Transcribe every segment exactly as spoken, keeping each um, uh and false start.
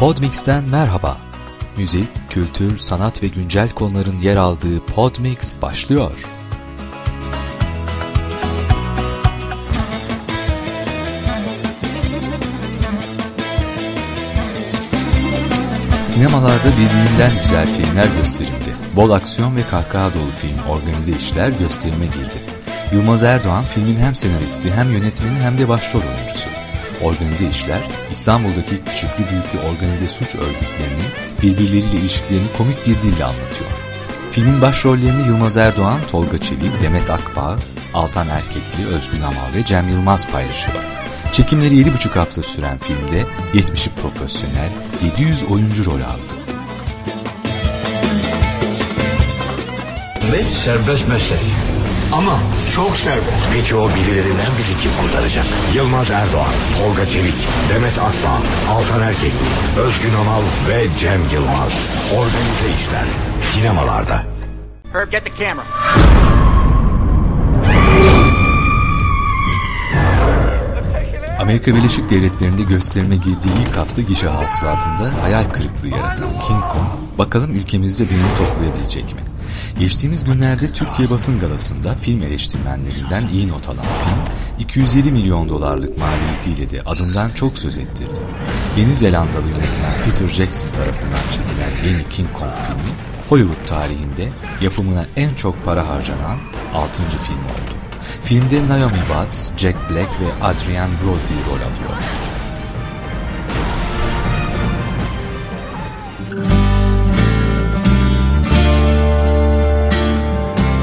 Podmix'ten merhaba. Müzik, kültür, sanat ve güncel konuların yer aldığı Podmix başlıyor. Sinemalarda birbirinden güzel filmler gösterildi. Bol aksiyon ve kahkaha dolu film Organize İşler gösterime girdi. Yılmaz Erdoğan filmin hem senaristi hem yönetmeni hem de başrol oyuncusu. Organize İşler, İstanbul'daki küçüklü büyüklü organize suç örgütlerinin birbirleriyle ilişkilerini komik bir dille anlatıyor. Filmin başrollerini Yılmaz Erdoğan, Tolga Çevik, Demet Akbağ, Altan Erkekli, Özgü Namal ve Cem Yılmaz paylaşıyor. Çekimleri yedi buçuk hafta süren filmde yetmişi profesyonel, yedi yüz oyuncu rol aldı. Ve serbest meslek. Ama çok serbest. Peki o birilerinden biri kim kurtaracak? Yılmaz Erdoğan, Tolga Çevik, Demet Akbağ, Altan Erkekli, Özgü Namal ve Cem Yılmaz. Organize işler sinemalarda. Herb, get the camera. Amerika Birleşik Devletleri'nde gösterime girdiği ilk hafta gişe hasılatında hayal kırıklığı yaratan King Kong, bakalım ülkemizde beğeni toplayabilecek mi? Geçtiğimiz günlerde Türkiye basın galasında film eleştirmenlerinden iyi not alan film, iki yüz yedi milyon dolarlık maliyetiyle de adından çok söz ettirdi. Yeni Zelandalı yönetmen Peter Jackson tarafından çekilen yeni King Kong filmi, Hollywood tarihinde yapımına en çok para harcanan altıncı film oldu. Filmde Naomi Watts, Jack Black ve Adrian Brody rol alıyor.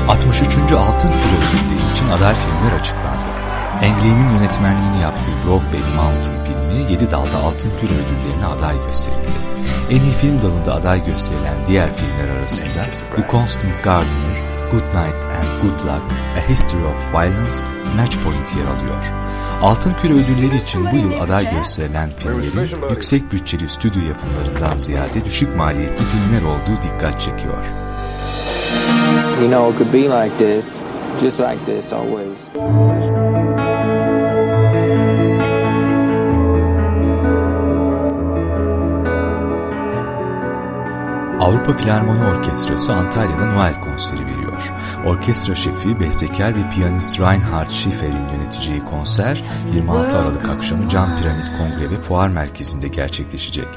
altmış üçüncü Altın Küre Ödülleri için aday filmler açıklandı. Ang Lee'nin yönetmenliğini yaptığı Brokeback Mountain filmi yedi dalda Altın Küre Ödüllerine aday gösterildi. En iyi film dalında aday gösterilen diğer filmler arasında The Constant Gardener, Good Night and Good Luck, A History of Violence, Matchpoint yer alıyor. Altın Küre ödülleri için bu yıl aday gösterilen filmlerin yüksek bütçeli stüdyo yapımlarından ziyade düşük maliyetli filmler olduğu dikkat çekiyor. You know, it could be like this, just like this always. Avrupa Filarmoni Orkestrası Antalya'da Noel konseri veriyor. Orkestra şefi, bestekar ve piyanist Reinhard Schiffer'in yöneteceği konser yirmi altı Aralık akşamı Can Piramit Kongre ve Fuar Merkezi'nde gerçekleşecek.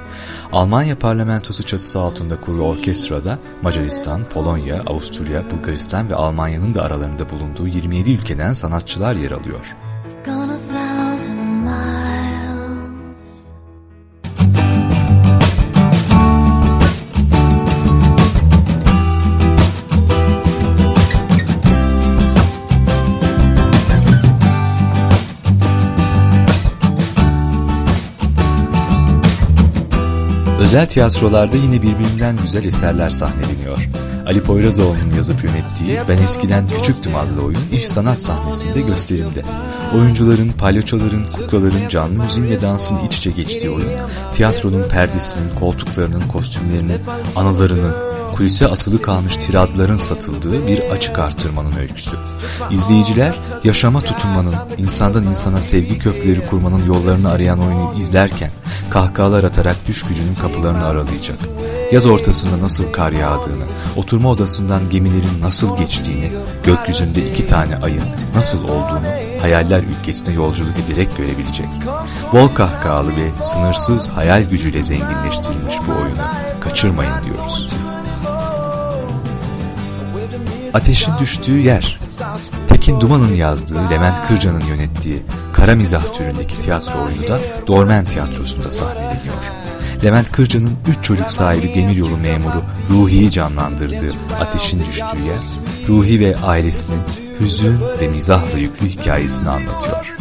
Almanya Parlamentosu çatısı altında kurulu orkestrada Macaristan, Polonya, Avusturya, Bulgaristan ve Almanya'nın da aralarında bulunduğu yirmi yedi ülkeden sanatçılar yer alıyor. Özel tiyatrolarda yine birbirinden güzel eserler sahneleniyor. Ali Poyrazoğlu'nun yazıp yönettiği Ben Eskiden Küçüktüm adlı oyun İş Sanat sahnesinde gösterimde. Oyuncuların, palyaçoların, kuklaların canlı müziğin ve dansın iç içe geçtiği oyun, tiyatronun perdesinin, koltuklarının, kostümlerinin, anılarının, kulise asılı kalmış tiradların satıldığı bir açık artırmanın öyküsü. İzleyiciler, yaşama tutunmanın, insandan insana sevgi köprüleri kurmanın yollarını arayan oyunu izlerken, kahkahalar atarak düş gücünün kapılarını aralayacak. Yaz ortasında nasıl kar yağdığını, oturma odasından gemilerin nasıl geçtiğini, gökyüzünde iki tane ayın nasıl olduğunu hayaller ülkesine yolculuk ederek görebilecek. Bol kahkahalı ve sınırsız hayal gücüyle zenginleştirilmiş bu oyunu kaçırmayın diyoruz. Ateşin Düştüğü Yer, Tekin Duman'ın yazdığı, Levent Kırca'nın yönettiği kara mizah türündeki tiyatro oyunu da Dormen Tiyatrosu'nda sahneleniyor. Levent Kırca'nın üç çocuk sahibi demiryolu memuru Ruhi'yi canlandırdığı Ateşin Düştüğü Yer, Ruhi ve ailesinin hüzün ve mizahla yüklü hikayesini anlatıyor.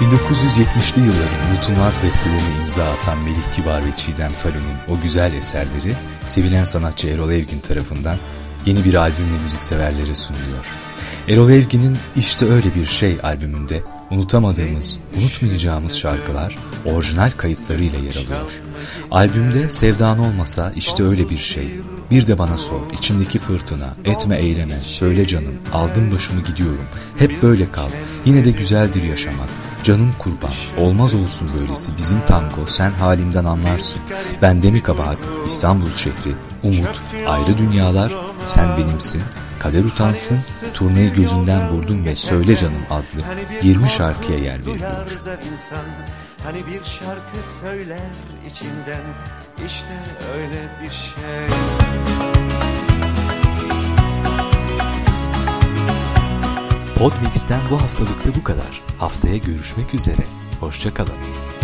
bin dokuz yüz yetmişli yılların unutulmaz bestelerine imza atan Melih Kibar ve Çiğdem Talun'un o güzel eserleri sevilen sanatçı Erol Evgin tarafından yeni bir albümle müzikseverlere sunuluyor. Erol Evgin'in İşte Öyle Bir Şey albümünde unutamadığımız, unutmayacağımız şarkılar orijinal kayıtlarıyla yer alıyor. Albümde Sevdan Olmasa, İşte Öyle Bir Şey, Bir de Bana Sor, İçimdeki Fırtına, Etme Eyleme, Söyle Canım, Aldım Başımı Gidiyorum, Hep Böyle Kal, Yine de Güzeldir Yaşamak, Canım Kurban, Olmaz Olsun Böylesi, Bizim Tango, Sen Halimden Anlarsın, Bende Mi Kabahat, İstanbul Şehri, Umut, Ayrı Dünyalar, Sen Benimsin, Kader Utansın, Turneyi Gözünden Vurdum ve Söyle Canım adlı yirmi şarkıya yer veriliyor. Hani bir şarkı söyler içinden, işte öyle bir şey. Podmix'ten bu haftalıkta bu kadar. Haftaya görüşmek üzere. Hoşça kalın.